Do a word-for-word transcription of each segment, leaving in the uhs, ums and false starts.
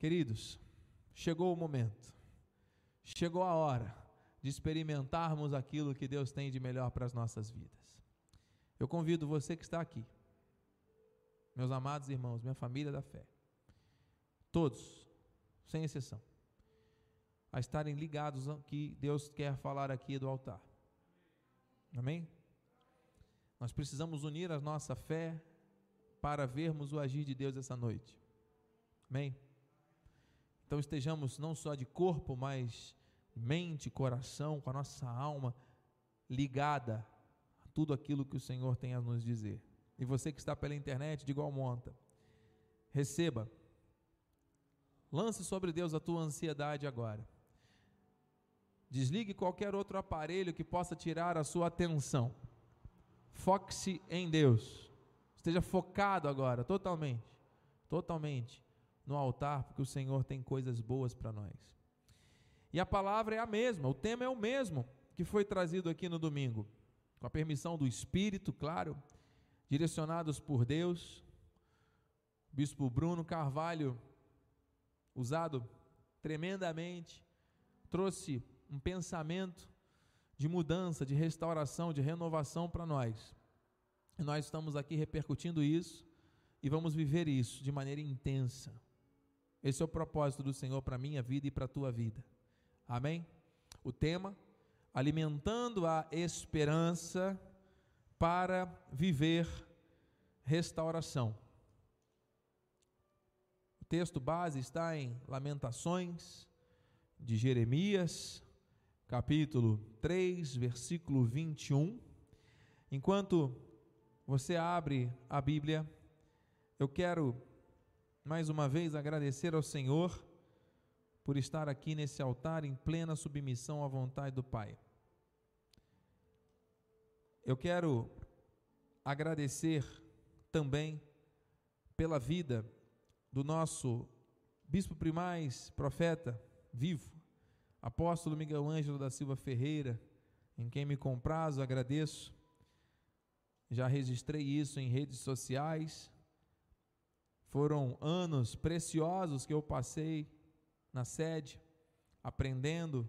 Queridos, chegou o momento, chegou a hora de experimentarmos aquilo que Deus tem de melhor para as nossas vidas. Eu convido você que está aqui, meus amados irmãos, minha família da fé, todos, sem exceção, a estarem ligados ao que Deus quer falar aqui do altar. Amém? Nós precisamos unir a nossa fé para vermos o agir de Deus essa noite. Amém? Então estejamos não só de corpo, mas mente, coração, com a nossa alma ligada a tudo aquilo que o Senhor tem a nos dizer. E você que está pela internet, de igual monta, receba, lance sobre Deus a tua ansiedade agora. Desligue qualquer outro aparelho que possa tirar a sua atenção. Foque-se em Deus, esteja focado agora, totalmente, totalmente, no altar, porque o Senhor tem coisas boas para nós. E a palavra é a mesma, o tema é o mesmo que foi trazido aqui no domingo, com a permissão do Espírito, claro, direcionados por Deus. Bispo Bruno Carvalho, usado tremendamente, trouxe um pensamento de mudança, de restauração, de renovação para nós. E nós estamos aqui repercutindo isso e vamos viver isso de maneira intensa. Esse é o propósito do Senhor para a minha vida e para a tua vida. Amém? O tema, alimentando a esperança para viver restauração. O texto base está em Lamentações de Jeremias, capítulo três, versículo vinte e um. Enquanto você abre a Bíblia, eu quero mais uma vez agradecer ao Senhor por estar aqui nesse altar em plena submissão à vontade do Pai. Eu quero agradecer também pela vida do nosso bispo primaz, profeta vivo, apóstolo Miguel Ângelo da Silva Ferreira, em quem me comprazo, agradeço. Já registrei isso em redes sociais. Foram anos preciosos que eu passei na sede, aprendendo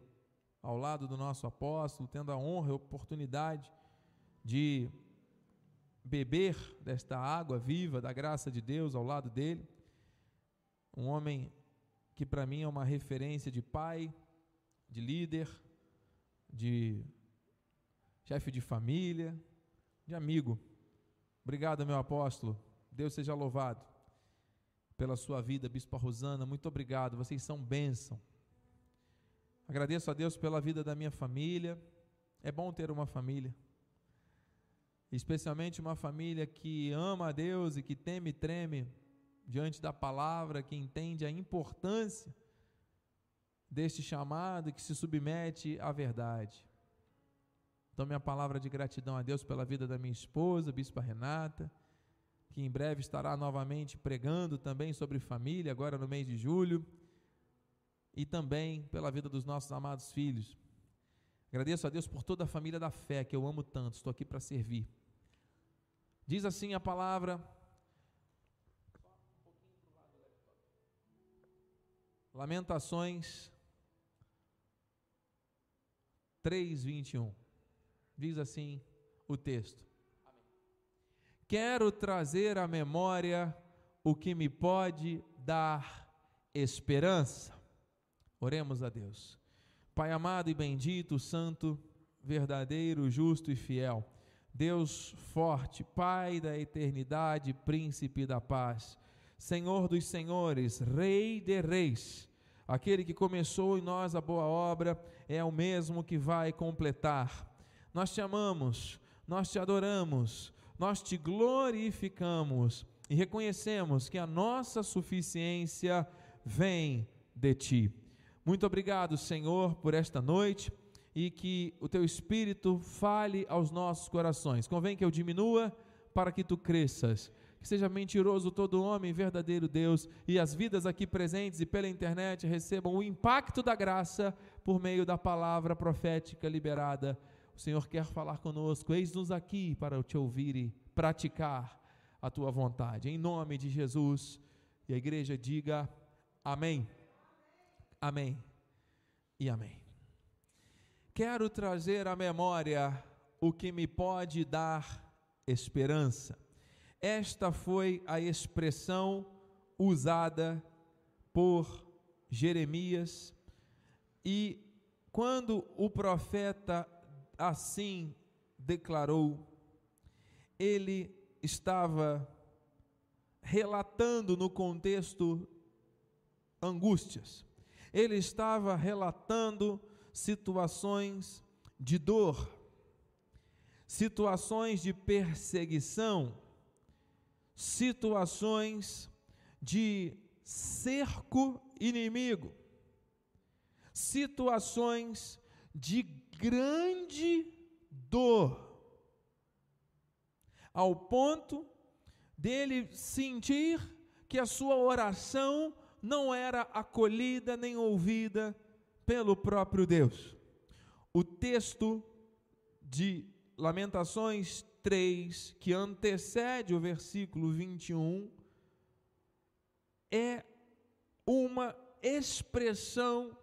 ao lado do nosso apóstolo, tendo a honra e a oportunidade de beber desta água viva, da graça de Deus ao lado dele. Um homem que para mim é uma referência de pai, de líder, de chefe de família, de amigo. Obrigado, meu apóstolo. Deus seja louvado pela sua vida, Bispa Rosana, muito obrigado, vocês são bênção. Agradeço a Deus pela vida da minha família, é bom ter uma família, especialmente uma família que ama a Deus e que teme e treme diante da palavra, que entende a importância deste chamado e que se submete à verdade. Então, minha palavra de gratidão a Deus pela vida da minha esposa, Bispa Renata, que em breve estará novamente pregando também sobre família, agora no mês de julho, e também pela vida dos nossos amados filhos. Agradeço a Deus por toda a família da fé, que eu amo tanto, estou aqui para servir. Diz assim a palavra, Lamentações três, vinte e um, diz assim o texto: quero trazer à memória o que me pode dar esperança. Oremos a Deus. Pai amado e bendito, santo, verdadeiro, justo e fiel, Deus forte, Pai da eternidade, príncipe da paz, Senhor dos senhores, Rei de reis, aquele que começou em nós a boa obra é o mesmo que vai completar. Nós te amamos, nós te adoramos, nós te glorificamos e reconhecemos que a nossa suficiência vem de ti. Muito obrigado, Senhor, por esta noite e que o teu Espírito fale aos nossos corações. Convém que eu diminua para que tu cresças. Que seja mentiroso todo homem, verdadeiro Deus, e as vidas aqui presentes e pela internet recebam o impacto da graça por meio da palavra profética liberada. O Senhor quer falar conosco, eis-nos aqui para te ouvir e praticar a tua vontade. Em nome de Jesus, e a igreja diga Amém, amém e amém. Quero trazer à memória o que me pode dar esperança. Esta foi a expressão usada por Jeremias, e quando o profeta assim declarou, ele estava relatando no contexto angústias, ele estava relatando situações de dor, situações de perseguição, situações de cerco inimigo, situações de grande dor, ao ponto dele sentir que a sua oração não era acolhida nem ouvida pelo próprio Deus. O texto de Lamentações três, que antecede o versículo vinte e um, é uma expressão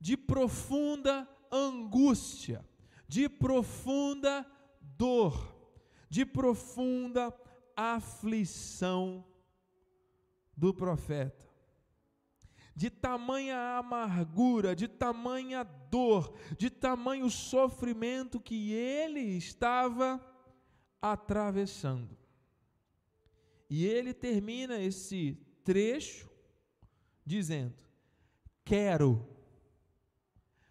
de profunda angústia, de profunda dor, de profunda aflição do profeta, de tamanha amargura, de tamanha dor, de tamanho sofrimento que ele estava atravessando. E ele termina esse trecho dizendo: quero,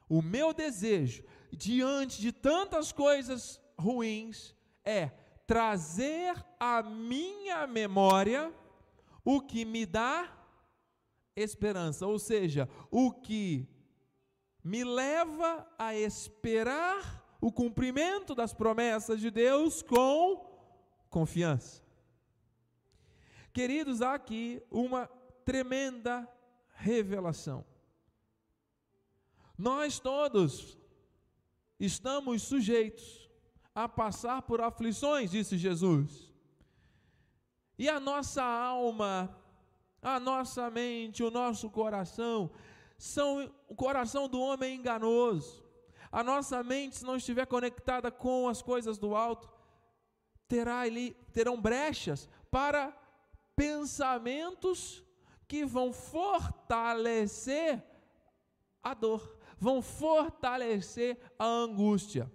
o meu desejo diante de tantas coisas ruins é trazer à minha memória o que me dá esperança, ou seja, o que me leva a esperar o cumprimento das promessas de Deus com confiança. Queridos, há aqui uma tremenda revelação. Nós todos estamos sujeitos a passar por aflições, disse Jesus, e a nossa alma, a nossa mente, o nosso coração, são o coração do homem é enganoso. A nossa mente, se não estiver conectada com as coisas do alto, terá ali, terão brechas para pensamentos que vão fortalecer a dor, vão fortalecer a angústia.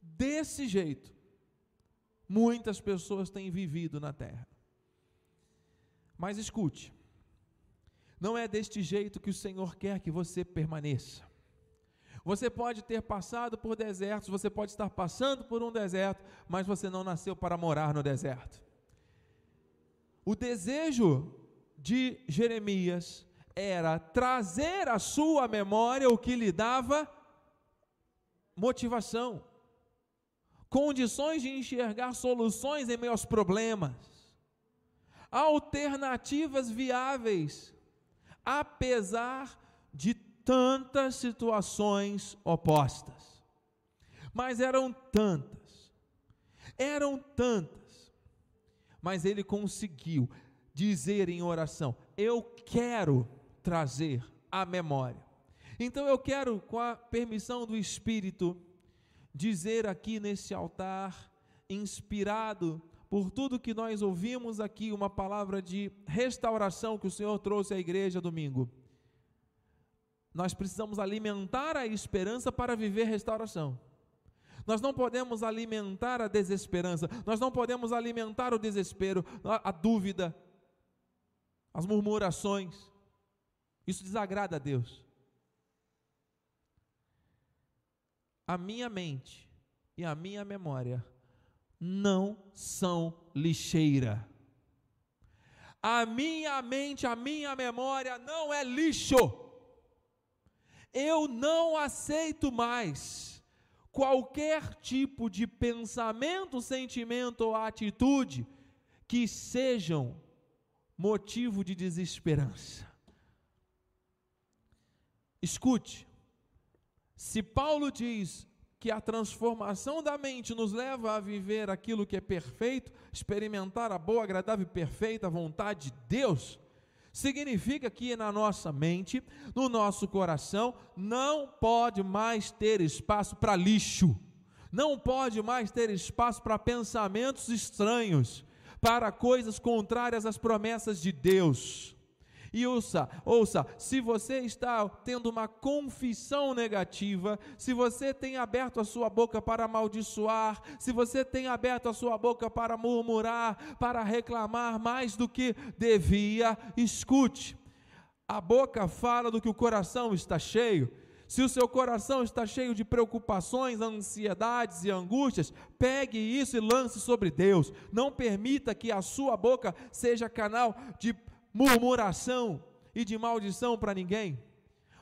Desse jeito, muitas pessoas têm vivido na terra. Mas escute, não é deste jeito que o Senhor quer que você permaneça. Você pode ter passado por desertos, você pode estar passando por um deserto, mas você não nasceu para morar no deserto. O desejo de Jeremias era trazer à sua memória o que lhe dava motivação, condições de enxergar soluções em meio aos problemas, alternativas viáveis, apesar de tantas situações opostas. Mas eram tantas, eram tantas, mas ele conseguiu dizer em oração: eu quero trazer à memória. Então eu quero, com a permissão do Espírito, dizer aqui nesse altar, inspirado por tudo que nós ouvimos aqui, uma palavra de restauração que o Senhor trouxe à igreja domingo. Nós precisamos alimentar a esperança para viver restauração. Nós não podemos alimentar a desesperança, nós não podemos alimentar o desespero, a dúvida, as murmurações. Isso desagrada a Deus. A minha mente e a minha memória não são lixeira. A minha mente, a minha memória não é lixo. Eu não aceito mais qualquer tipo de pensamento, sentimento ou atitude que sejam motivo de desesperança. Escute, se Paulo diz que a transformação da mente nos leva a viver aquilo que é perfeito, experimentar a boa, agradável e perfeita vontade de Deus, Significa que na nossa mente, no nosso coração, não pode mais ter espaço para lixo, não pode mais ter espaço para pensamentos estranhos, para coisas contrárias às promessas de Deus. E ouça, ouça, se você está tendo uma confissão negativa, se você tem aberto a sua boca para amaldiçoar, se você tem aberto a sua boca para murmurar, para reclamar mais do que devia, escute. A boca fala do que o coração está cheio. Se o seu coração está cheio de preocupações, ansiedades e angústias, pegue isso e lance sobre Deus. Não permita que a sua boca seja canal de murmuração e de maldição para ninguém.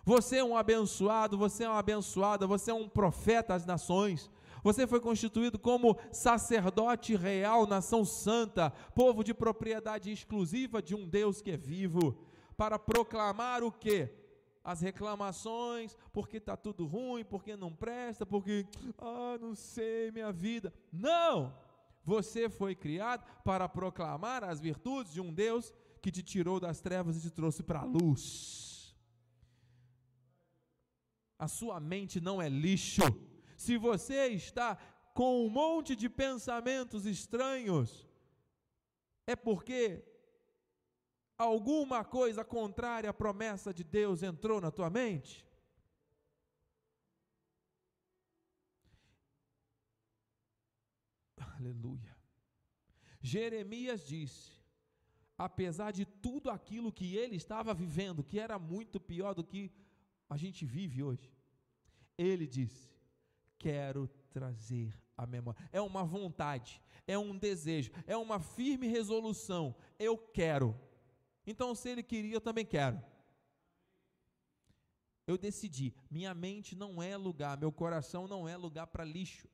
Você é um abençoado, você é uma abençoada, você é um profeta às nações, você foi constituído como sacerdote real, nação santa, povo de propriedade exclusiva de um Deus que é vivo, para proclamar o quê? As reclamações, porque está tudo ruim, porque não presta, porque, ah, não sei, minha vida. Não! Você foi criado para proclamar as virtudes de um Deus que te tirou das trevas e te trouxe para a luz. A sua mente não é lixo. Se você está com um monte de pensamentos estranhos, é porque alguma coisa contrária à promessa de Deus entrou na tua mente. Aleluia. Jeremias disse, apesar de tudo aquilo que ele estava vivendo, que era muito pior do que a gente vive hoje, ele disse, quero trazer a memória. É uma vontade, é um desejo, é uma firme resolução, eu quero. Então, se ele queria, eu também quero. Eu decidi, minha mente não é lugar, meu coração não é lugar para lixo,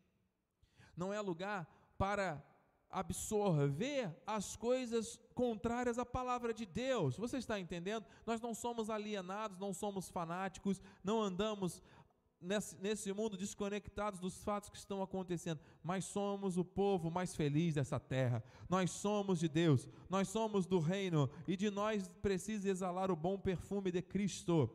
não é lugar para absorver as coisas contrárias à palavra de Deus. Você está entendendo? Nós não somos alienados, não somos fanáticos, não andamos nesse, nesse mundo desconectados dos fatos que estão acontecendo, mas somos o povo mais feliz dessa terra. Nós somos de Deus, nós somos do reino, e de nós precisa exalar o bom perfume de Cristo.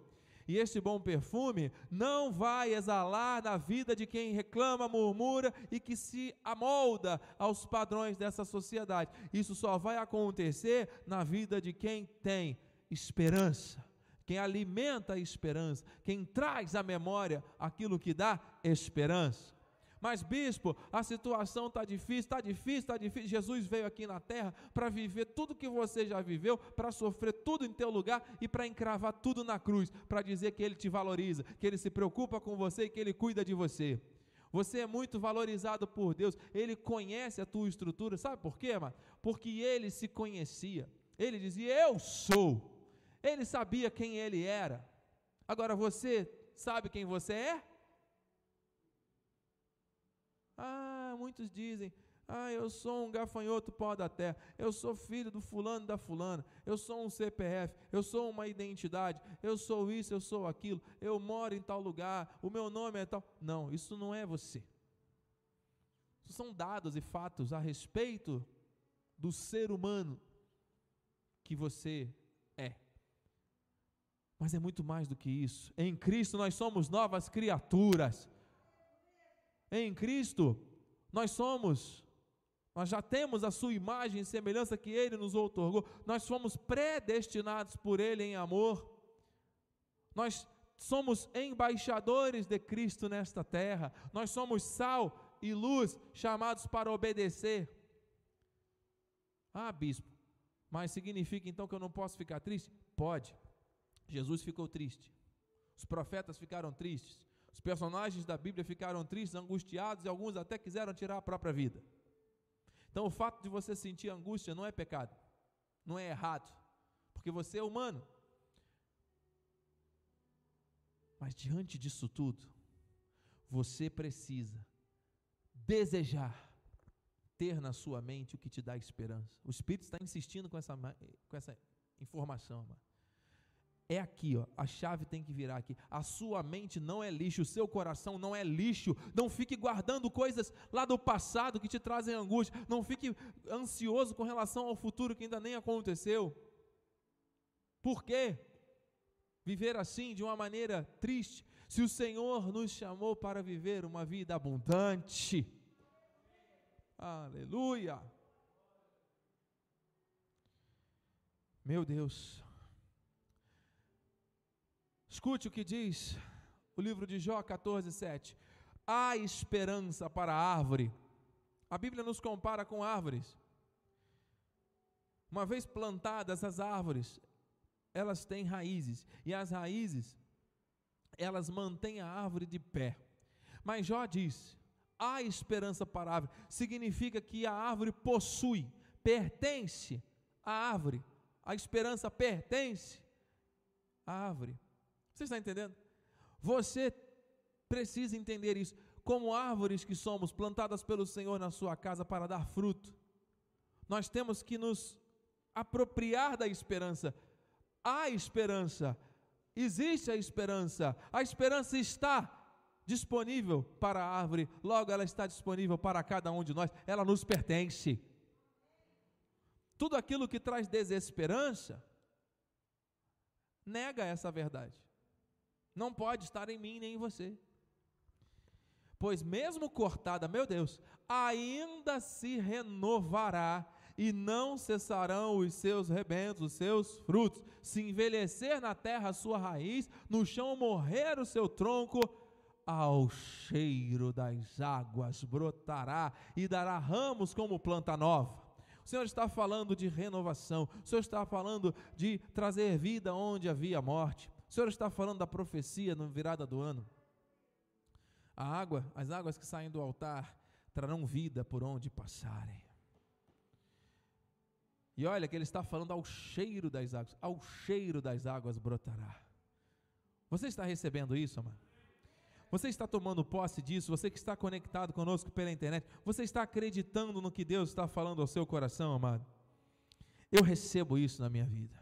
E este bom perfume não vai exalar na vida de quem reclama, murmura e que se amolda aos padrões dessa sociedade. Isso só vai acontecer na vida de quem tem esperança, quem alimenta a esperança, quem traz à memória aquilo que dá esperança. Mas bispo, a situação está difícil, está difícil, está difícil. Jesus veio aqui na terra para viver tudo que você já viveu, para sofrer tudo em teu lugar e para encravar tudo na cruz, para dizer que Ele te valoriza, que Ele se preocupa com você e que Ele cuida de você. Você é muito valorizado por Deus, Ele conhece a tua estrutura, sabe por quê, mano? Porque Ele se conhecia, Ele dizia, eu sou. Ele sabia quem Ele era. Agora você sabe quem você é? Ah, muitos dizem, ah, eu sou um gafanhoto pó da terra, eu sou filho do fulano da fulana, eu sou um C P F, eu sou uma identidade, eu sou isso, eu sou aquilo, eu moro em tal lugar, o meu nome é tal. Não, isso não é você. Isso são dados e fatos a respeito do ser humano que você é. Mas é muito mais do que isso. Em Cristo nós somos novas criaturas. Em Cristo, nós somos, nós já temos a sua imagem e semelhança que Ele nos outorgou, nós fomos predestinados por Ele em amor, nós somos embaixadores de Cristo nesta terra, nós somos sal e luz, chamados para obedecer. Ah, bispo, mas significa então que eu não posso ficar triste? Pode. Jesus ficou triste, os profetas ficaram tristes, os personagens da Bíblia ficaram tristes, angustiados, e alguns até quiseram tirar a própria vida. Então o fato de você sentir angústia não é pecado, não é errado, porque você é humano. Mas diante disso tudo, você precisa desejar ter na sua mente o que te dá esperança. O Espírito está insistindo com essa, com essa informação, mano. É aqui, ó, a chave tem que virar aqui. A sua mente não é lixo, o seu coração não é lixo. Não fique guardando coisas lá do passado que te trazem angústia. Não fique ansioso com relação ao futuro que ainda nem aconteceu. Por quê? Viver assim, de uma maneira triste, se o Senhor nos chamou para viver uma vida abundante. Aleluia! Meu Deus! Escute o que diz o livro de Jó quatorze, sete. Há esperança para a árvore. A Bíblia nos compara com árvores. Uma vez plantadas as árvores, elas têm raízes, e as raízes, elas mantêm a árvore de pé. Mas Jó diz, há esperança para a árvore, significa que a árvore possui, pertence à árvore, a esperança pertence à árvore. Você está entendendo? Você precisa entender isso, como árvores que somos, plantadas pelo Senhor na sua casa para dar fruto. Nós temos que nos apropriar da esperança. Há esperança, existe a esperança, a esperança está disponível para a árvore, logo ela está disponível para cada um de nós, ela nos pertence. Tudo aquilo que traz desesperança, nega essa verdade, não pode estar em mim nem em você, pois mesmo cortada, meu Deus, ainda se renovará, e não cessarão os seus rebentos, os seus frutos, se envelhecer na terra a sua raiz, no chão morrer o seu tronco, ao cheiro das águas brotará e dará ramos como planta nova. O Senhor está falando de renovação, o Senhor está falando de trazer vida onde havia morte, o Senhor está falando da profecia na virada do ano. A água, as águas que saem do altar trarão vida por onde passarem. E olha que ele está falando ao cheiro das águas, ao cheiro das águas brotará. Você está recebendo isso, amado? Você está tomando posse disso? Você que está conectado conosco pela internet, você está acreditando no que Deus está falando ao seu coração, amado? Eu recebo isso na minha vida.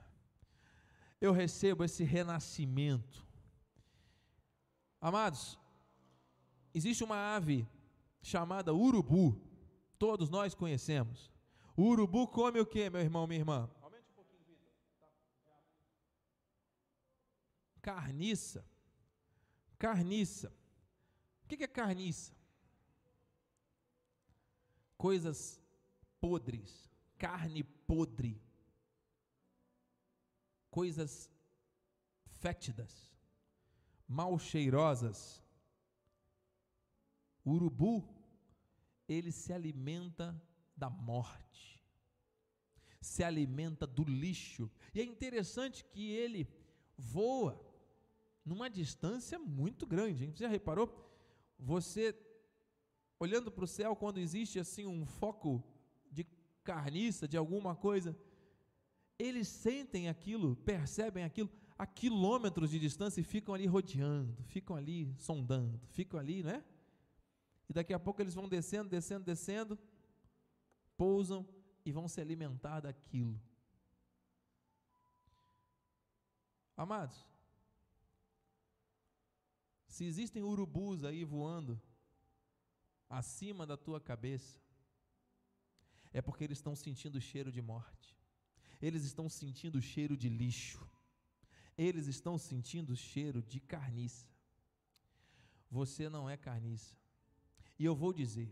Eu recebo esse renascimento. Amados, existe uma ave chamada urubu, todos nós conhecemos. O urubu come o que, meu irmão, minha irmã? Aumente um pouquinho, Vitor. Tá. Carniça. Carniça. O que é carniça? Coisas podres. Carne podre. Coisas fétidas. Mal cheirosas. O urubu, ele se alimenta da morte, se alimenta do lixo, e é interessante que ele voa numa distância muito grande, hein? Você já reparou? Você, olhando para o céu, quando existe assim um foco de carniça, de alguma coisa, eles sentem aquilo, percebem aquilo, a quilômetros de distância, e ficam ali rodeando, ficam ali sondando, ficam ali, né? E daqui a pouco eles vão descendo, descendo, descendo, pousam e vão se alimentar daquilo. Amados, se existem urubus aí voando acima da tua cabeça, é porque eles estão sentindo o cheiro de morte, eles estão sentindo o cheiro de lixo, eles estão sentindo o cheiro de carniça. Você não é carniça. E eu vou dizer,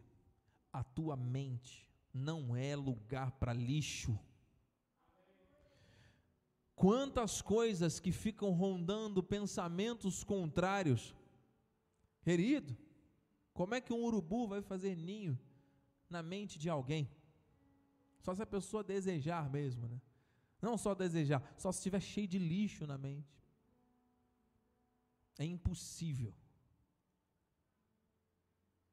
a tua mente não é lugar para lixo. Quantas coisas que ficam rondando pensamentos contrários. Querido, como é que um urubu vai fazer ninho na mente de alguém? Só se a pessoa desejar mesmo, né? Não só desejar, só se estiver cheio de lixo na mente. É impossível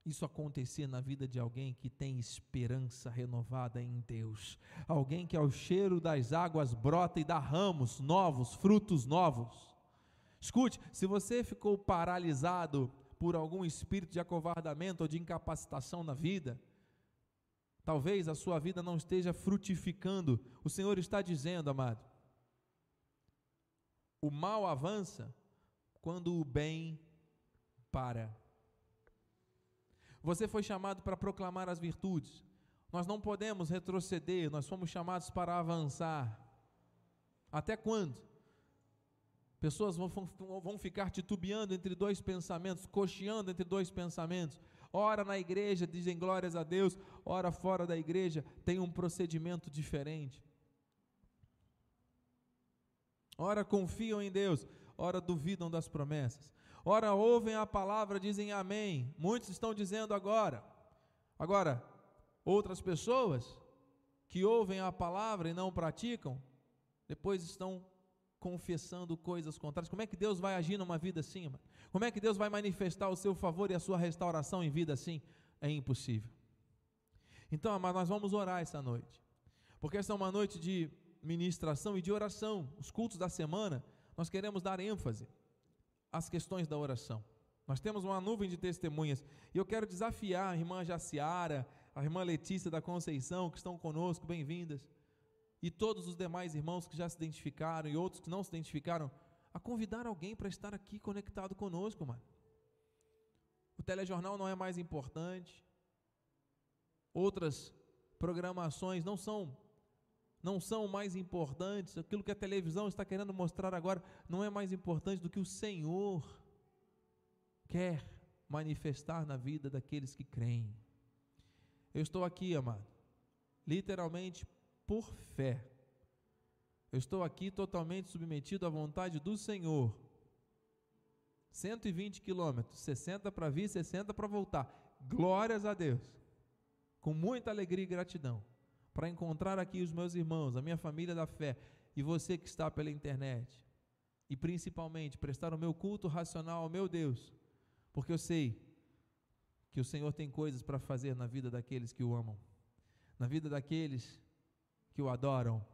isso acontecer na vida de alguém que tem esperança renovada em Deus. Alguém que ao cheiro das águas brota e dá ramos novos, frutos novos. Escute, se você ficou paralisado por algum espírito de acovardamento ou de incapacitação na vida, talvez a sua vida não esteja frutificando. O Senhor está dizendo, amado, o mal avança quando o bem para. Você foi chamado para proclamar as virtudes. Nós não podemos retroceder, nós fomos chamados para avançar. Até quando? Pessoas vão, vão ficar titubeando entre dois pensamentos, cocheando entre dois pensamentos. Ora na igreja, dizem glórias a Deus, ora fora da igreja, tem um procedimento diferente. Ora confiam em Deus, ora duvidam das promessas. Ora ouvem a palavra, dizem amém. Muitos estão dizendo agora. Agora, outras pessoas que ouvem a palavra e não praticam, depois estão confessando coisas contrárias. Como é que Deus vai agir numa vida assim, mano? Como é que Deus vai manifestar o seu favor e a sua restauração em vida assim? É impossível. Então, mas nós vamos orar essa noite, porque essa é uma noite de ministração e de oração. Os cultos da semana, nós queremos dar ênfase às questões da oração. Nós temos uma nuvem de testemunhas, e eu quero desafiar a irmã Jaciara, a irmã Letícia da Conceição, que estão conosco, bem-vindas, e todos os demais irmãos que já se identificaram e outros que não se identificaram, a convidar alguém para estar aqui conectado conosco, mano. O telejornal não é mais importante, outras programações não são, não são mais importantes, aquilo que a televisão está querendo mostrar agora não é mais importante do que o Senhor quer manifestar na vida daqueles que creem. Eu estou aqui, amado, literalmente por fé. Eu estou aqui totalmente submetido à vontade do Senhor. cento e vinte quilômetros, sessenta para vir, sessenta para voltar. Glórias a Deus. Com muita alegria e gratidão, para encontrar aqui os meus irmãos, a minha família da fé, e você que está pela internet. E principalmente, prestar o meu culto racional ao meu Deus, porque eu sei que o Senhor tem coisas para fazer na vida daqueles que o amam, na vida daqueles que o adoram,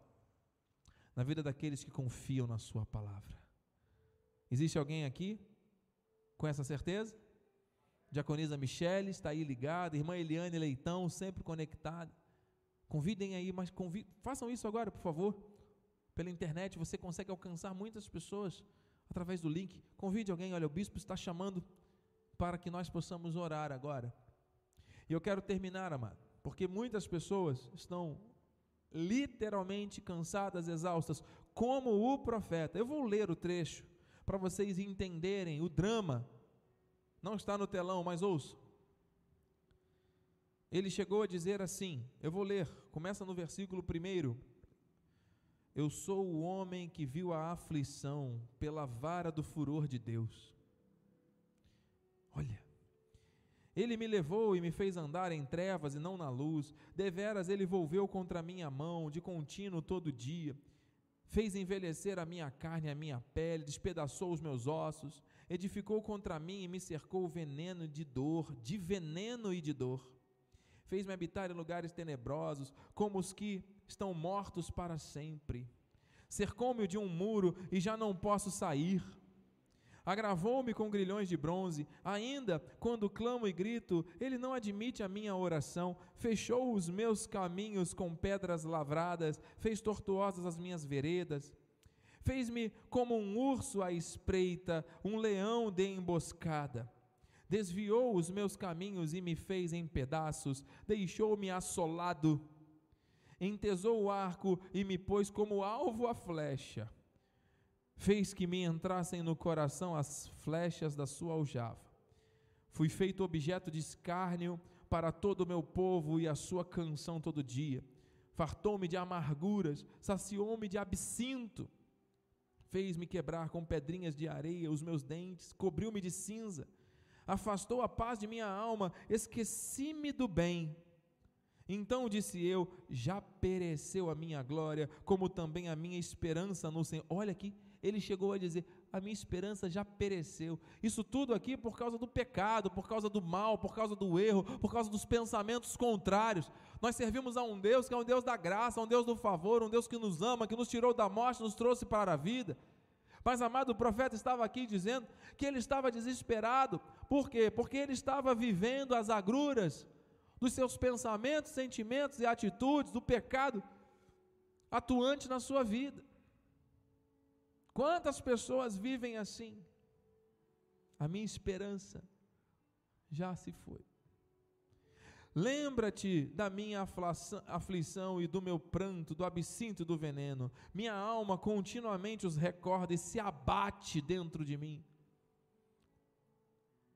na vida daqueles que confiam na sua palavra. Existe alguém aqui com essa certeza? Diaconisa Michele está aí ligada, irmã Eliane Leitão sempre conectada. Convidem aí, mas convidem, façam isso agora, por favor. Pela internet você consegue alcançar muitas pessoas através do link. Convide alguém, olha, o bispo está chamando para que nós possamos orar agora. E eu quero terminar, amado, porque muitas pessoas estão literalmente cansadas, exaustas, como o profeta. Eu vou ler o trecho para vocês entenderem o drama. Não está no telão, mas ouça. Ele chegou a dizer assim, eu vou ler, começa no versículo primeiro. Eu sou o homem que viu a aflição pela vara do furor de Deus. Olha, ele me levou e me fez andar em trevas e não na luz, deveras ele volveu contra a minha mão, de contínuo todo dia, fez envelhecer a minha carne e a minha pele, despedaçou os meus ossos, edificou contra mim e me cercou veneno de dor, de veneno e de dor, fez-me habitar em lugares tenebrosos, como os que estão mortos para sempre, cercou-me de um muro e já não posso sair, agravou-me com grilhões de bronze, ainda quando clamo e grito, ele não admite a minha oração, fechou os meus caminhos com pedras lavradas, fez tortuosas as minhas veredas, fez-me como um urso à espreita, um leão de emboscada, desviou os meus caminhos e me fez em pedaços, deixou-me assolado, entesou o arco e me pôs como alvo a flecha, fez que me entrassem no coração as flechas da sua aljava. Fui feito objeto de escárnio para todo o meu povo e a sua canção todo dia. Fartou-me de amarguras, saciou-me de absinto. Fez-me quebrar com pedrinhas de areia os meus dentes, cobriu-me de cinza. Afastou a paz de minha alma, esqueci-me do bem. Então disse eu, já pereceu a minha glória, como também a minha esperança no Senhor. Olha aqui. Ele chegou a dizer, a minha esperança já pereceu. Isso tudo aqui por causa do pecado, por causa do mal, por causa do erro, por causa dos pensamentos contrários. Nós servimos a um Deus que é um Deus da graça, um Deus do favor, um Deus que nos ama, que nos tirou da morte, nos trouxe para a vida. Mas, amado, o profeta estava aqui dizendo que ele estava desesperado. Por quê? Porque ele estava vivendo as agruras dos seus pensamentos, sentimentos e atitudes, do pecado atuante na sua vida. Quantas pessoas vivem assim? A minha esperança já se foi. Lembra-te da minha aflição e do meu pranto, do absinto e do veneno. Minha alma continuamente os recorda e se abate dentro de mim.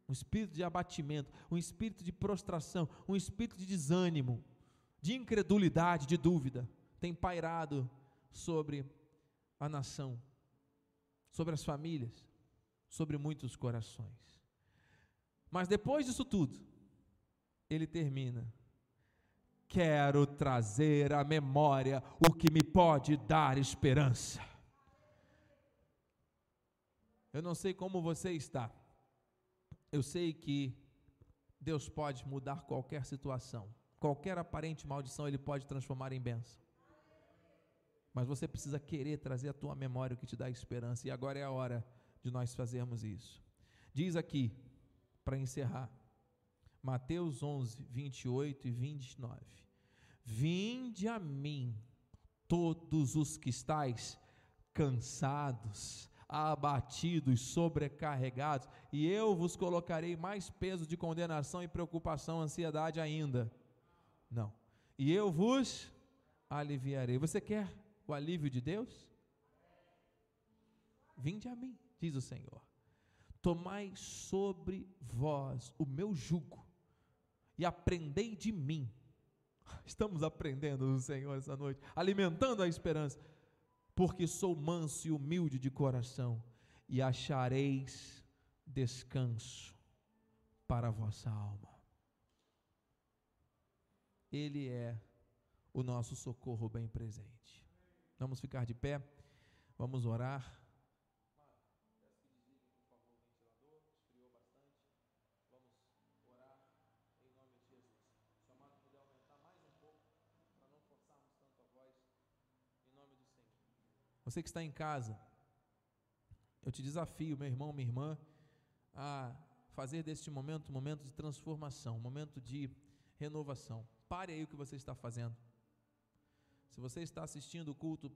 Um espírito de abatimento, um espírito de prostração, um espírito de desânimo, de incredulidade, de dúvida, tem pairado sobre a nação, sobre as famílias, sobre muitos corações. Mas depois disso tudo, ele termina: quero trazer à memória o que me pode dar esperança. Eu não sei como você está, eu sei que Deus pode mudar qualquer situação, qualquer aparente maldição Ele pode transformar em bênção, mas você precisa querer trazer à tua memória o que te dá esperança, e agora é a hora de nós fazermos isso. Diz aqui, para encerrar, Mateus onze, vinte e oito e vinte e nove: vinde a mim todos os que estáis cansados, abatidos, sobrecarregados, e eu vos colocarei mais peso de condenação e preocupação, ansiedade ainda não, e eu vos aliviarei. Você quer o alívio de Deus? Vinde a mim, diz o Senhor, tomai sobre vós o meu jugo e aprendei de mim. Estamos aprendendo do Senhor essa noite, alimentando a esperança, porque sou manso e humilde de coração, e achareis descanso para a vossa alma. Ele é o nosso socorro bem presente. Vamos ficar de pé, vamos orar. Você que está em casa, eu te desafio, meu irmão, minha irmã, a fazer deste momento um momento de transformação, um momento de renovação. Pare aí o que você está fazendo. Se você está assistindo o culto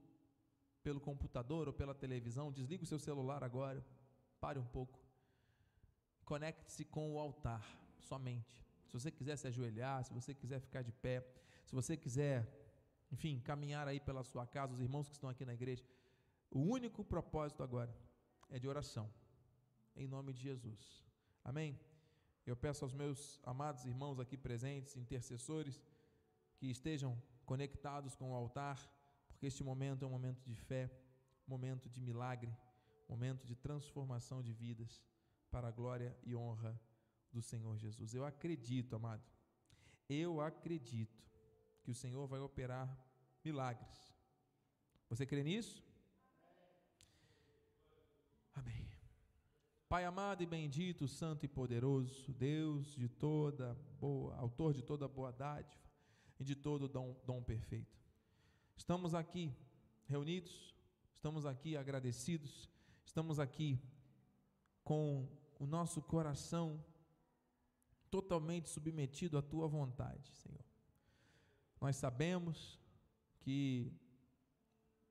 pelo computador ou pela televisão, desliga o seu celular agora, pare um pouco, conecte-se com o altar, somente. Se você quiser se ajoelhar, se você quiser ficar de pé, se você quiser... enfim, caminhar aí pela sua casa, os irmãos que estão aqui na igreja, o único propósito agora é de oração, em nome de Jesus, amém? Eu peço aos meus amados irmãos aqui presentes, intercessores, que estejam conectados com o altar, porque este momento é um momento de fé, momento de milagre, momento de transformação de vidas, para a glória e honra do Senhor Jesus. Eu acredito, amado, eu acredito que o Senhor vai operar milagres. Você crê nisso? Amém. Pai amado e bendito, santo e poderoso, Deus de toda boa, autor de toda boa dádiva e de todo dom, dom perfeito. Estamos aqui reunidos, estamos aqui agradecidos, estamos aqui com o nosso coração totalmente submetido à tua vontade, Senhor. Nós sabemos que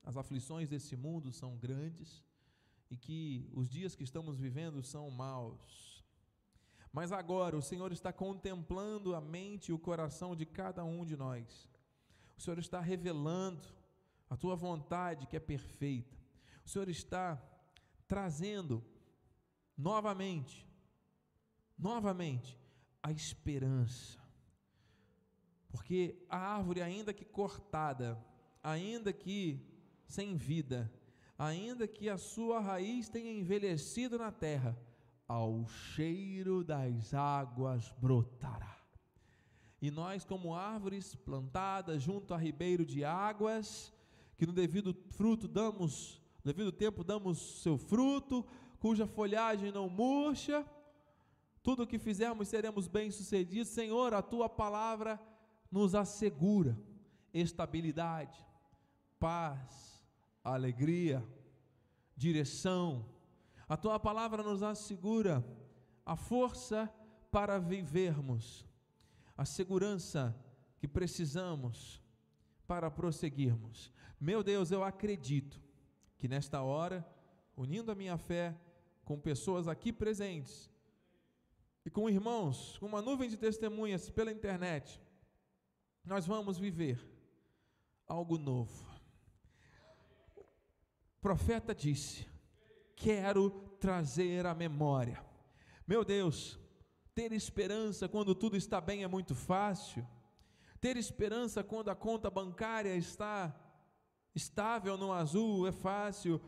as aflições desse mundo são grandes e que os dias que estamos vivendo são maus. Mas agora o Senhor está contemplando a mente e o coração de cada um de nós. O Senhor está revelando a tua vontade, que é perfeita. O Senhor está trazendo novamente, novamente, a esperança. Porque a árvore, ainda que cortada, ainda que sem vida, ainda que a sua raiz tenha envelhecido na terra, ao cheiro das águas brotará. E nós, como árvores plantadas junto a ribeiro de águas, que no devido fruto damos, no devido tempo damos seu fruto, cuja folhagem não murcha, tudo o que fizermos seremos bem-sucedidos. Senhor, a tua palavra nos assegura estabilidade, paz, alegria, direção. A tua palavra nos assegura a força para vivermos, a segurança que precisamos para prosseguirmos. Meu Deus, eu acredito que nesta hora, unindo a minha fé com pessoas aqui presentes e com irmãos, com uma nuvem de testemunhas pela internet, nós vamos viver algo novo. O profeta disse: quero trazer à memória. Meu Deus, ter esperança quando tudo está bem é muito fácil. Ter esperança quando a conta bancária está estável no azul é fácil.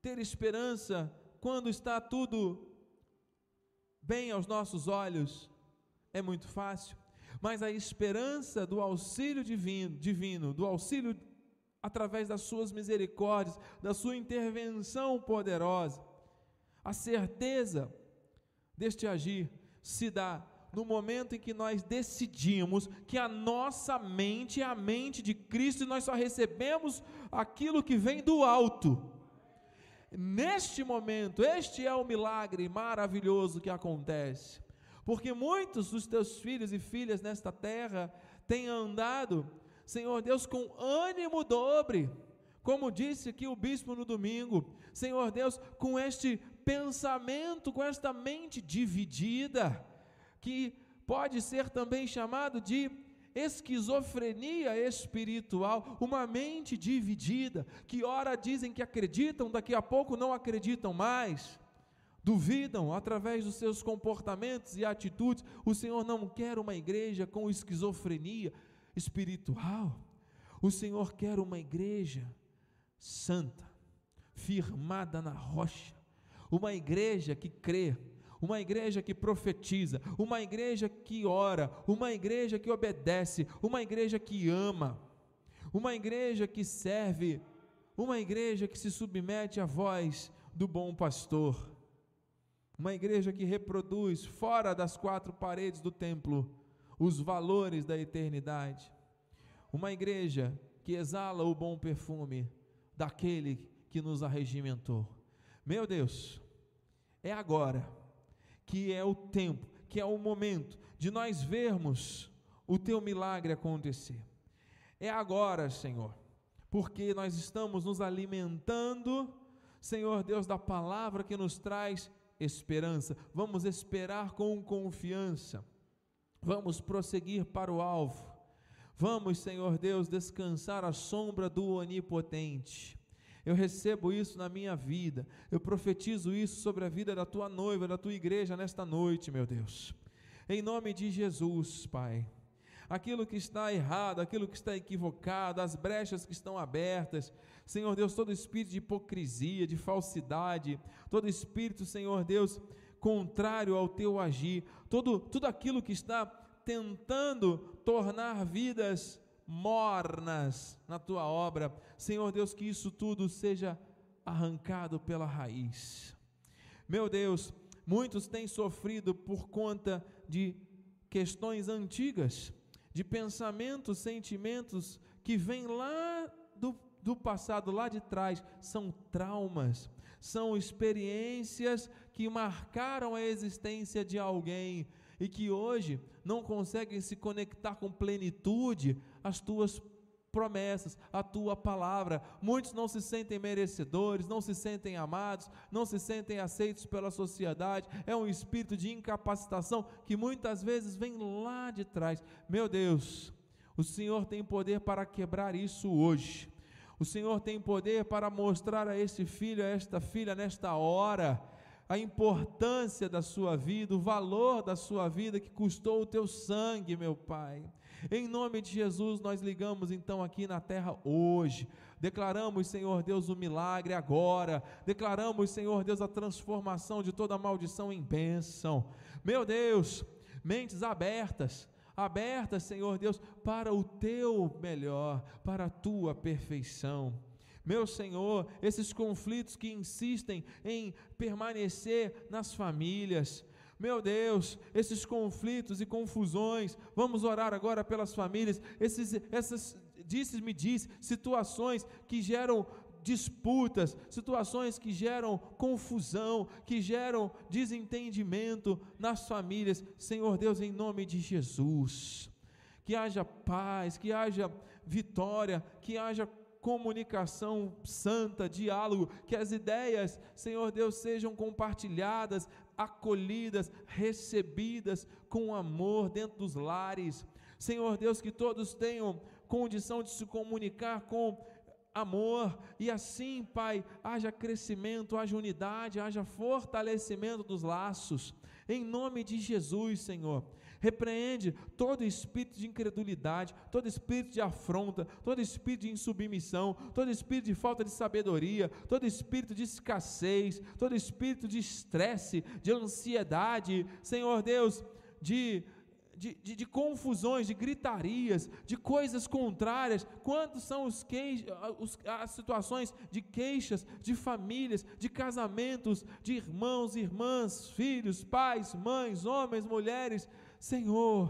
Ter esperança quando está tudo bem aos nossos olhos é muito fácil. Mas a esperança do auxílio divino, divino, do auxílio através das suas misericórdias, da sua intervenção poderosa, a certeza deste agir se dá no momento em que nós decidimos que a nossa mente é a mente de Cristo e nós só recebemos aquilo que vem do alto. Neste momento, este é o milagre maravilhoso que acontece, porque muitos dos teus filhos e filhas nesta terra têm andado, Senhor Deus, com ânimo dobre, como disse aqui o bispo no domingo, Senhor Deus, com este pensamento, com esta mente dividida, que pode ser também chamado de esquizofrenia espiritual, uma mente dividida, que ora dizem que acreditam, daqui a pouco não acreditam mais, duvidam através dos seus comportamentos e atitudes. O Senhor não quer uma igreja com esquizofrenia espiritual, o Senhor quer uma igreja santa, firmada na rocha, uma igreja que crê, uma igreja que profetiza, uma igreja que ora, uma igreja que obedece, uma igreja que ama, uma igreja que serve, uma igreja que se submete à voz do bom pastor, uma igreja que reproduz fora das quatro paredes do templo os valores da eternidade, uma igreja que exala o bom perfume daquele que nos arregimentou. Meu Deus, é agora que é o tempo, que é o momento de nós vermos o teu milagre acontecer. É agora, Senhor, porque nós estamos nos alimentando, Senhor Deus, da palavra que nos traz esperança. Vamos esperar com confiança, vamos prosseguir para o alvo, vamos, Senhor Deus, descansar à sombra do Onipotente. Eu recebo isso na minha vida, eu profetizo isso sobre a vida da tua noiva, da tua igreja nesta noite, meu Deus, em nome de Jesus, Pai. Aquilo que está errado, aquilo que está equivocado, as brechas que estão abertas, Senhor Deus, todo espírito de hipocrisia, de falsidade, todo espírito, Senhor Deus, contrário ao teu agir, todo, tudo aquilo que está tentando tornar vidas mornas na tua obra, Senhor Deus, que isso tudo seja arrancado pela raiz. Meu Deus, muitos têm sofrido por conta de questões antigas, de pensamentos, sentimentos que vêm lá do, do passado, lá de trás. São traumas, são experiências que marcaram a existência de alguém e que hoje não conseguem se conectar com plenitude às tuas promessas, à tua palavra. Muitos não se sentem merecedores, não se sentem amados, não se sentem aceitos pela sociedade. É um espírito de incapacitação que muitas vezes vem lá de trás. Meu Deus, o Senhor tem poder para quebrar isso hoje. O Senhor tem poder para mostrar a este filho, a esta filha, nesta hora, a importância da sua vida, o valor da sua vida que custou o teu sangue, meu Pai. Em nome de Jesus, nós ligamos então aqui na terra hoje, declaramos, Senhor Deus, o milagre agora, declaramos, Senhor Deus, a transformação de toda maldição em bênção. Meu Deus, mentes abertas, abertas, Senhor Deus, para o teu melhor, para a tua perfeição. Meu Senhor, esses conflitos que insistem em permanecer nas famílias, meu Deus, esses conflitos e confusões, vamos orar agora pelas famílias, esses, essas, disse-me, disse, situações que geram disputas, situações que geram confusão, que geram desentendimento nas famílias. Senhor Deus, em nome de Jesus, que haja paz, que haja vitória, que haja comunicação santa, diálogo, que as ideias, Senhor Deus, sejam compartilhadas, acolhidas, recebidas com amor dentro dos lares. Senhor Deus, que todos tenham condição de se comunicar com amor, e assim, Pai, haja crescimento, haja unidade, haja fortalecimento dos laços, em nome de Jesus, Senhor. Repreende todo espírito de incredulidade, todo espírito de afronta, todo espírito de insubmissão, todo espírito de falta de sabedoria, todo espírito de escassez, todo espírito de estresse, de ansiedade, Senhor Deus, de... De, de, de confusões, de gritarias, de coisas contrárias. Quantos são os que, os, as situações de queixas, de famílias, de casamentos, de irmãos, irmãs, filhos, pais, mães, homens, mulheres. Senhor,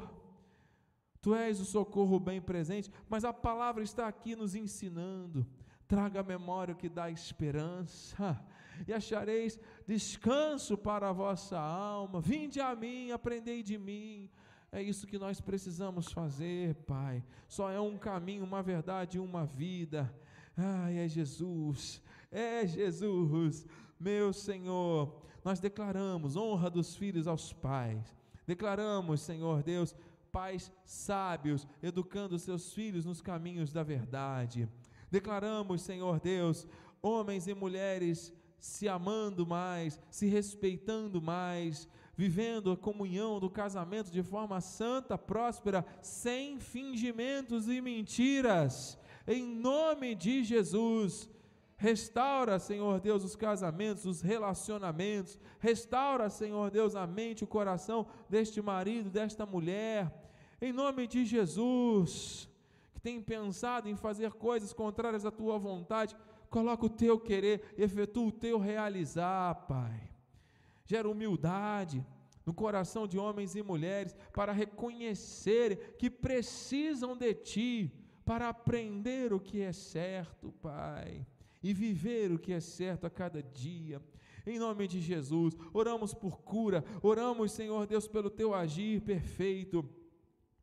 Tu és o socorro bem presente, mas a palavra está aqui nos ensinando. Traga a memória o que dá esperança, e achareis descanso para a vossa alma. Vinde a mim, aprendei de mim. É isso que nós precisamos fazer, Pai. Só é um caminho, uma verdade, uma vida. Ai, é Jesus, é Jesus, meu Senhor. Nós declaramos honra dos filhos aos pais. Declaramos, Senhor Deus, pais sábios, educando seus filhos nos caminhos da verdade. Declaramos, Senhor Deus, homens e mulheres se amando mais, se respeitando mais, vivendo a comunhão do casamento de forma santa, próspera, sem fingimentos e mentiras, em nome de Jesus. Restaura, Senhor Deus, os casamentos, os relacionamentos, restaura, Senhor Deus, a mente, o coração deste marido, desta mulher, em nome de Jesus, que tem pensado em fazer coisas contrárias à Tua vontade. Coloca o Teu querer, efetua o Teu realizar, Pai. Gera humildade no coração de homens e mulheres, para reconhecerem que precisam de Ti, para aprender o que é certo, Pai, e viver o que é certo a cada dia, em nome de Jesus. Oramos por cura, oramos, Senhor Deus, pelo Teu agir perfeito,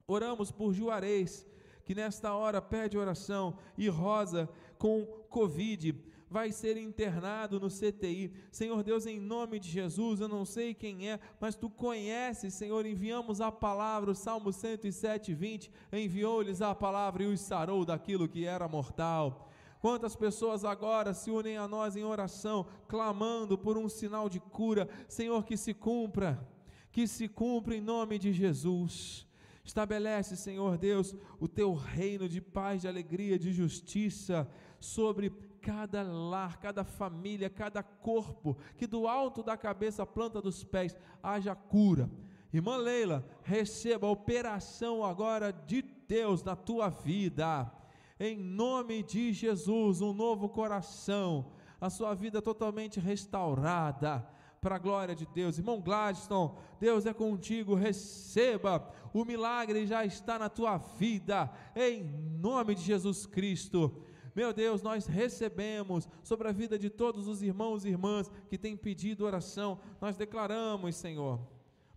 oramos por Juarez, que nesta hora pede oração, e Rosa com Covid, vai ser internado no C T I, Senhor Deus, em nome de Jesus. Eu não sei quem é, mas Tu conheces, Senhor. Enviamos a palavra, o Salmo cento e sete, vinte, enviou-lhes a palavra e os sarou daquilo que era mortal. Quantas pessoas agora se unem a nós em oração, clamando por um sinal de cura, Senhor, que se cumpra, que se cumpra em nome de Jesus. Estabelece, Senhor Deus, o Teu reino de paz, de alegria, de justiça, sobre cada lar, cada família, cada corpo, que do alto da cabeça à planta dos pés haja cura. Irmã Leila, receba a operação agora de Deus na tua vida, em nome de Jesus. Um novo coração, a sua vida totalmente restaurada, para a glória de Deus. Irmão Gladstone, Deus é contigo, receba, o milagre já está na tua vida, em nome de Jesus Cristo. Meu Deus, nós recebemos sobre a vida de todos os irmãos e irmãs que têm pedido oração. Nós declaramos, Senhor,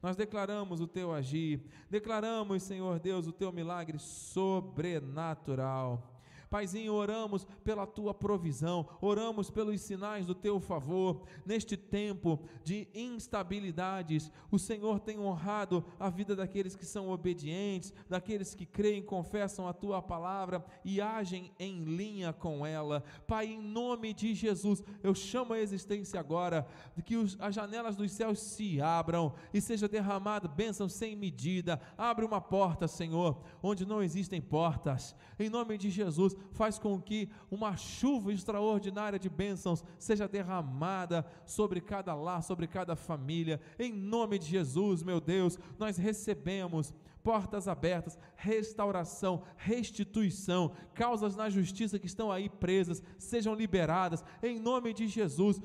nós declaramos o Teu agir, declaramos, Senhor Deus, o Teu milagre sobrenatural. Paizinho, oramos pela Tua provisão, oramos pelos sinais do Teu favor. Neste tempo de instabilidades, o Senhor tem honrado a vida daqueles que são obedientes, daqueles que creem, confessam a Tua palavra e agem em linha com ela. Pai, em nome de Jesus, eu chamo a existência agora, de que os, as janelas dos céus se abram e seja derramada bênção sem medida. Abre uma porta, Senhor, onde não existem portas, em nome de Jesus. Faz com que uma chuva extraordinária de bênçãos seja derramada sobre cada lar, sobre cada família, em nome de Jesus. Meu Deus, nós recebemos portas abertas, restauração, restituição, causas na justiça que estão aí presas, sejam liberadas, em nome de Jesus.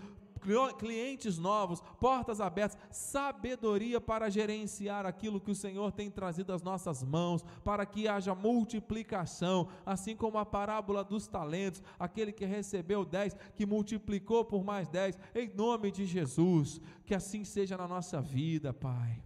Clientes novos, portas abertas, sabedoria para gerenciar aquilo que o Senhor tem trazido às nossas mãos, para que haja multiplicação, assim como a parábola dos talentos, aquele que recebeu dez, que multiplicou por mais dez, em nome de Jesus. Que assim seja na nossa vida, Pai,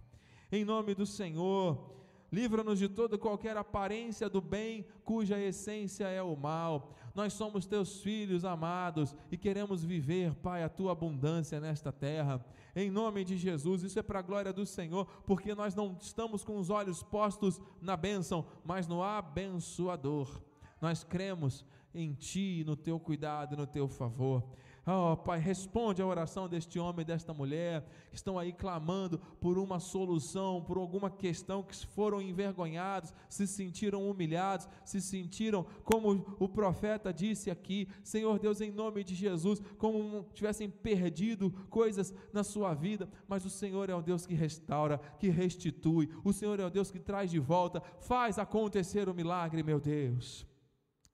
em nome do Senhor. Livra-nos de toda qualquer aparência do bem, cuja essência é o mal. nós somos teus filhos amados e queremos viver, Pai, a tua abundância nesta terra, em nome de Jesus. Isso é para a glória do Senhor, porque nós não estamos com os olhos postos na bênção, mas no abençoador. Nós cremos em ti, no teu cuidado, no teu favor. Oh, Pai, responde a oração deste homem e desta mulher, que estão aí clamando por uma solução, por alguma questão, que foram envergonhados, se sentiram humilhados, se sentiram, como o profeta disse aqui, Senhor Deus, em nome de Jesus, como tivessem perdido coisas na sua vida, mas o Senhor é o Deus que restaura, que restitui, o Senhor é o Deus que traz de volta, faz acontecer o milagre, meu Deus.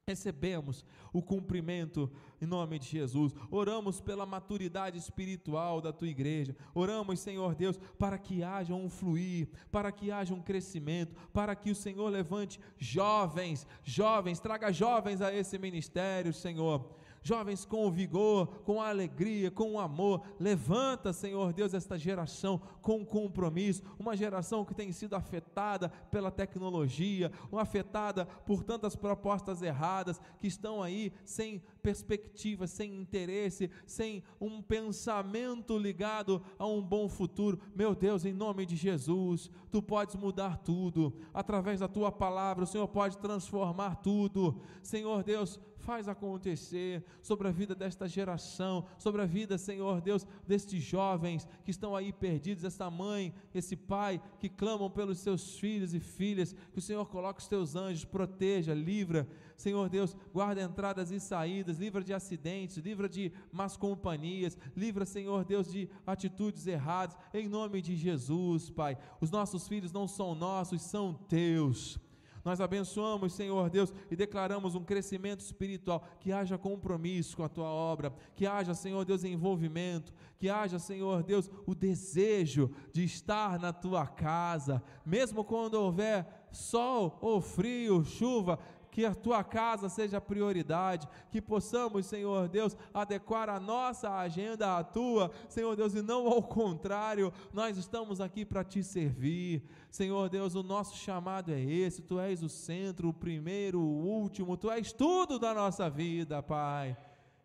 Recebemos o cumprimento em nome de Jesus, oramos pela maturidade espiritual da tua igreja, oramos, Senhor Deus, para que haja um fluir, para que haja um crescimento, para que o Senhor levante jovens, jovens, traga jovens a esse ministério, Senhor, jovens com o vigor, com a alegria, com o amor, levanta, Senhor Deus, esta geração com compromisso, uma geração que tem sido afetada pela tecnologia, afetada por tantas propostas erradas, que estão aí sem perspectiva, sem interesse, sem um pensamento ligado a um bom futuro. Meu Deus, em nome de Jesus, tu podes mudar tudo, através da tua palavra, o Senhor pode transformar tudo, Senhor Deus, faz acontecer sobre a vida desta geração, sobre a vida, Senhor Deus, destes jovens que estão aí perdidos, essa mãe, esse pai, que clamam pelos seus filhos e filhas, que o Senhor coloque os teus anjos, proteja, livra, Senhor Deus, guarda entradas e saídas, livra de acidentes, livra de más companhias, livra, Senhor Deus, de atitudes erradas, em nome de Jesus, Pai, os nossos filhos não são nossos, são teus. Nós abençoamos, Senhor Deus, e declaramos um crescimento espiritual, que haja compromisso com a Tua obra, que haja, Senhor Deus, envolvimento, que haja, Senhor Deus, o desejo de estar na Tua casa, mesmo quando houver sol ou frio, chuva, que a Tua casa seja a prioridade, que possamos, Senhor Deus, adequar a nossa agenda à Tua, Senhor Deus, e não ao contrário, nós estamos aqui para Te servir, Senhor Deus, o nosso chamado é esse, Tu és o centro, o primeiro, o último, Tu és tudo da nossa vida, Pai,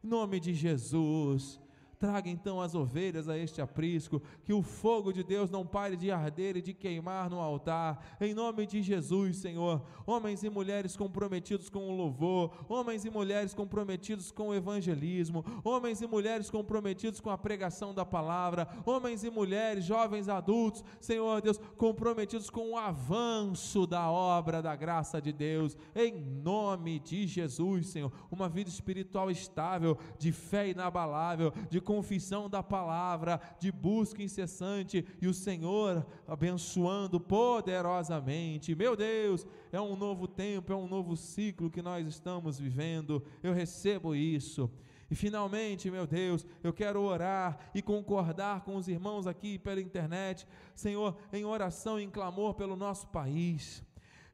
em nome de Jesus. Traga então as ovelhas a este aprisco, que o fogo de Deus não pare de arder e de queimar no altar, em nome de Jesus, Senhor, homens e mulheres comprometidos com o louvor, homens e mulheres comprometidos com o evangelismo, homens e mulheres comprometidos com a pregação da palavra, homens e mulheres, jovens, adultos, Senhor Deus, comprometidos com o avanço da obra da graça de Deus, em nome de Jesus, Senhor, uma vida espiritual estável, de fé inabalável, de confissão da palavra, de busca incessante, e o Senhor abençoando poderosamente. Meu Deus, é um novo tempo, é um novo ciclo que nós estamos vivendo, eu recebo isso. E finalmente, meu Deus, eu quero orar e concordar com os irmãos aqui pela internet, Senhor, em oração e em clamor pelo nosso país,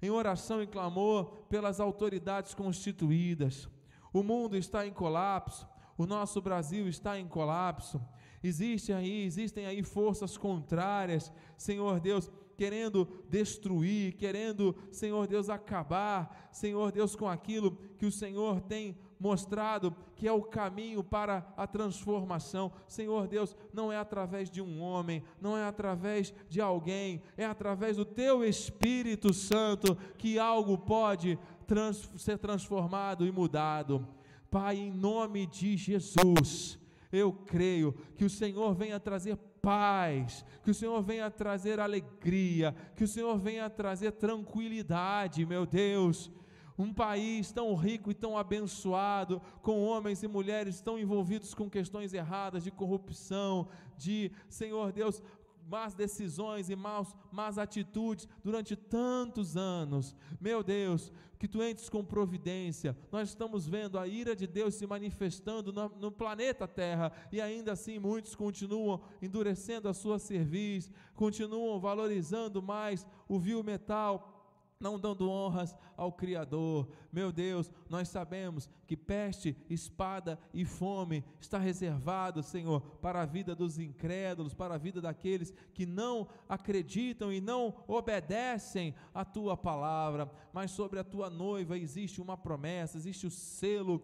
em oração e clamor pelas autoridades constituídas. O mundo está em colapso, o nosso Brasil está em colapso, existe aí, existem aí forças contrárias, Senhor Deus, querendo destruir, querendo, Senhor Deus, acabar, Senhor Deus, com aquilo que o Senhor tem mostrado, que é o caminho para a transformação. Senhor Deus, não é através de um homem, não é através de alguém, é através do Teu Espírito Santo, que algo pode trans- ser transformado e mudado. Pai, em nome de Jesus, eu creio que o Senhor venha trazer paz, que o Senhor venha trazer alegria, que o Senhor venha trazer tranquilidade, meu Deus. Um país tão rico e tão abençoado, com homens e mulheres tão envolvidos com questões erradas de corrupção, de, Senhor Deus, más decisões e maus, más atitudes durante tantos anos, meu Deus, que Tu entres com providência. Nós estamos vendo a ira de Deus se manifestando no, no planeta Terra, e ainda assim muitos continuam endurecendo a sua cerviz, continuam valorizando mais o vil metal, não dando honras ao Criador. Meu Deus, nós sabemos que peste, espada e fome está reservado, Senhor, para a vida dos incrédulos, para a vida daqueles que não acreditam e não obedecem a Tua palavra. Mas sobre a Tua noiva existe uma promessa, existe o selo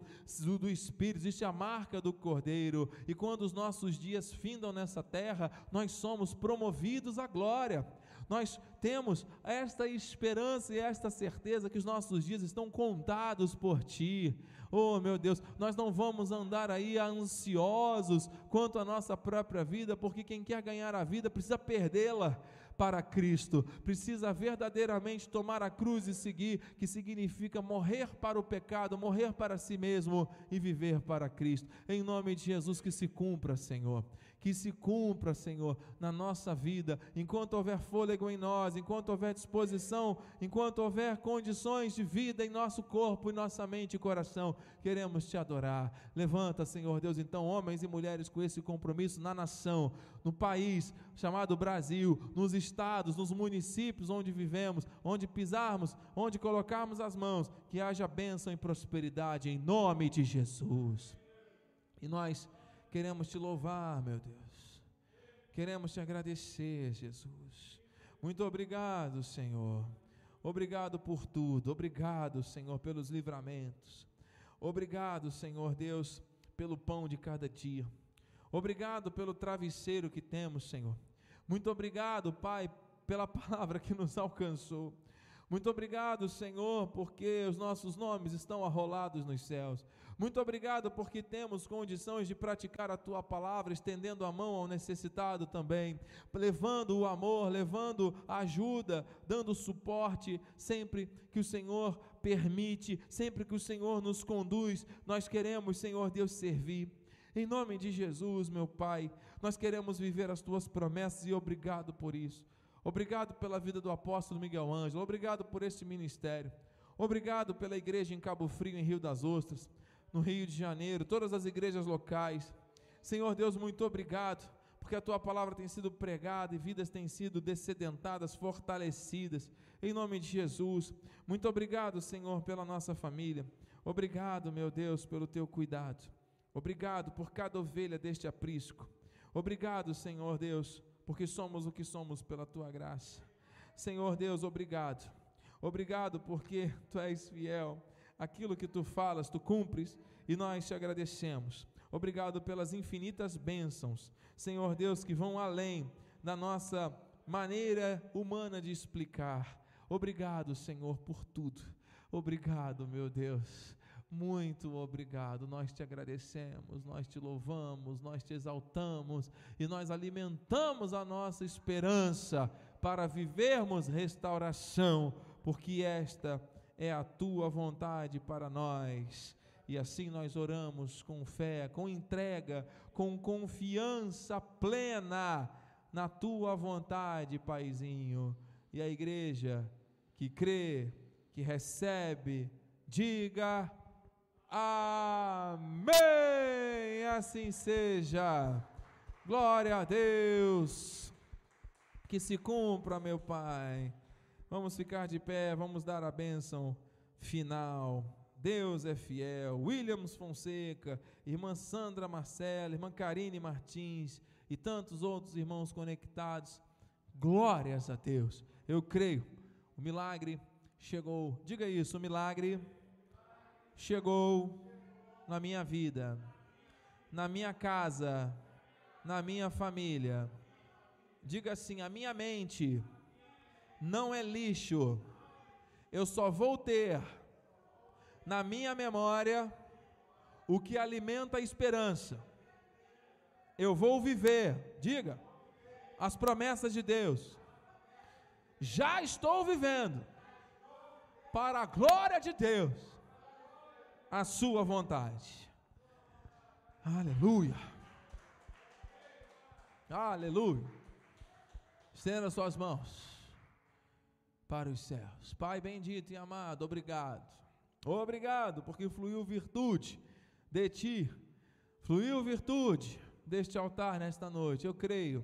do Espírito, existe a marca do Cordeiro, e quando os nossos dias findam nessa terra, nós somos promovidos à glória. Nós temos esta esperança e esta certeza que os nossos dias estão contados por Ti. Oh, meu Deus, nós não vamos andar aí ansiosos quanto à nossa própria vida, porque quem quer ganhar a vida precisa perdê-la para Cristo, precisa verdadeiramente tomar a cruz e seguir, que significa morrer para o pecado, morrer para si mesmo e viver para Cristo. Em nome de Jesus, que se cumpra, Senhor, que se cumpra, Senhor, na nossa vida, enquanto houver fôlego em nós, enquanto houver disposição, enquanto houver condições de vida em nosso corpo, em nossa mente e coração, queremos Te adorar. Levanta, Senhor Deus, então, homens e mulheres com esse compromisso na nação, no país chamado Brasil, nos estados, nos municípios onde vivemos, onde pisarmos, onde colocarmos as mãos, que haja bênção e prosperidade, em nome de Jesus. E nós queremos Te louvar, meu Deus, queremos Te agradecer, Jesus. Muito obrigado, Senhor, obrigado por tudo, obrigado, Senhor, pelos livramentos, obrigado, Senhor Deus, pelo pão de cada dia, obrigado pelo travesseiro que temos, Senhor. Muito obrigado, Pai, pela palavra que nos alcançou. Muito obrigado, Senhor, porque os nossos nomes estão arrolados nos céus. Muito obrigado porque temos condições de praticar a Tua palavra, estendendo a mão ao necessitado também, levando o amor, levando a ajuda, dando suporte, sempre que o Senhor permite, sempre que o Senhor nos conduz, nós queremos, Senhor Deus, servir. Em nome de Jesus, meu Pai, nós queremos viver as Tuas promessas e obrigado por isso. Obrigado pela vida do apóstolo Miguel Ângelo, obrigado por este ministério, obrigado pela igreja em Cabo Frio, em Rio das Ostras, no Rio de Janeiro, todas as igrejas locais. Senhor Deus, muito obrigado, porque a Tua palavra tem sido pregada e vidas têm sido dessedentadas, fortalecidas, em nome de Jesus. Muito obrigado, Senhor, pela nossa família, obrigado, meu Deus, pelo Teu cuidado, obrigado por cada ovelha deste aprisco, obrigado, Senhor Deus, porque somos o que somos pela Tua graça. Senhor Deus, obrigado, obrigado porque Tu és fiel, aquilo que Tu falas, Tu cumpres, e nós Te agradecemos. Obrigado pelas infinitas bênçãos, Senhor Deus, que vão além da nossa maneira humana de explicar. Obrigado, Senhor, por tudo, obrigado, meu Deus, muito obrigado. Nós Te agradecemos, nós Te louvamos, nós Te exaltamos e nós alimentamos a nossa esperança para vivermos restauração, porque esta é a Tua vontade para nós. E assim nós oramos com fé, com entrega, com confiança plena na Tua vontade, Paizinho. E a igreja que crê, que recebe, diga amém, assim seja. Glória a Deus, que se cumpra, meu Pai. Vamos ficar de pé, vamos dar a bênção final. Deus é fiel. Williams Fonseca, irmã Sandra Marcela, irmã Karine Martins e tantos outros irmãos conectados, glórias a Deus. Eu creio, o milagre chegou. Diga isso, o milagre chegou na minha vida, na minha casa, na minha família. Diga assim: a minha mente não é lixo, eu só vou ter na minha memória o que alimenta a esperança. Eu vou viver, diga, as promessas de Deus. Já estou vivendo, para a glória de Deus, a Sua vontade. Aleluia, aleluia. Estenda Suas mãos para os céus. Pai bendito e amado, obrigado, obrigado porque fluiu virtude de Ti, fluiu virtude deste altar nesta noite. Eu creio,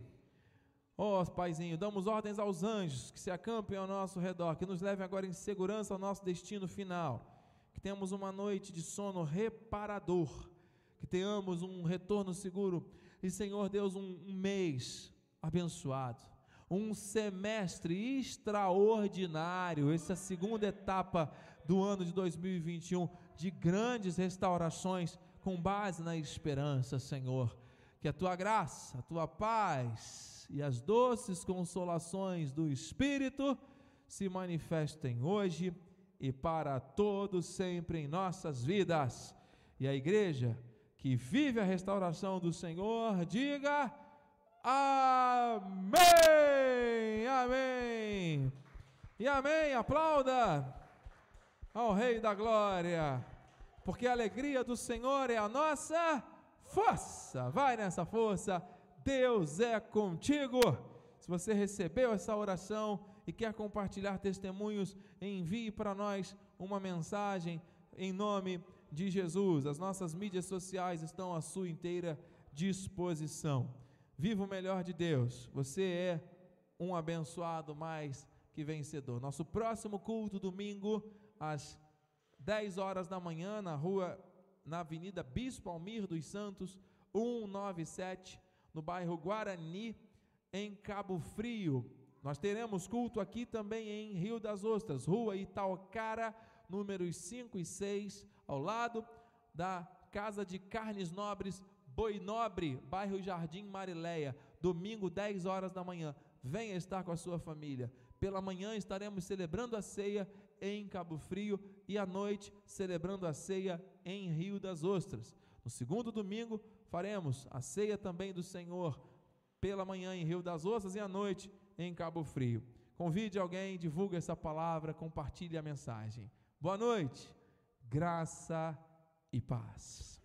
Ó, oh, Paizinho, damos ordens aos anjos que se acampem ao nosso redor, que nos levem agora em segurança ao nosso destino final, que tenhamos uma noite de sono reparador, que tenhamos um retorno seguro e, Senhor Deus, um mês abençoado, um semestre extraordinário. Essa é a segunda etapa do ano de dois mil e vinte e um, de grandes restaurações com base na esperança, Senhor. Que a Tua graça, a Tua paz e as doces consolações do Espírito se manifestem hoje e para todos sempre em nossas vidas. E a igreja que vive a restauração do Senhor, diga amém, amém e amém. Aplauda ao Rei da Glória, porque a alegria do Senhor é a nossa força. Vai nessa força, Deus é contigo. Se você recebeu essa oração e quer compartilhar testemunhos, envie para nós uma mensagem em nome de Jesus. As nossas mídias sociais estão à sua inteira disposição. Viva o melhor de Deus. Você é um abençoado mais que vencedor. Nosso próximo culto, domingo, às dez horas da manhã, na rua, na Avenida Bispo Almir dos Santos, cento e noventa e sete, no bairro Guarani, em Cabo Frio. Nós teremos culto aqui também em Rio das Ostras, rua Itaucara, números cinco e seis, ao lado da Casa de Carnes Nobres, Boi Nobre, bairro Jardim Marileia, domingo, dez horas da manhã. Venha estar com a sua família. Pela manhã estaremos celebrando a ceia em Cabo Frio e à noite celebrando a ceia em Rio das Ostras. No segundo domingo, faremos a ceia também do Senhor pela manhã em Rio das Ostras e à noite em Cabo Frio. Convide alguém, divulgue essa palavra, compartilhe a mensagem. Boa noite, graça e paz.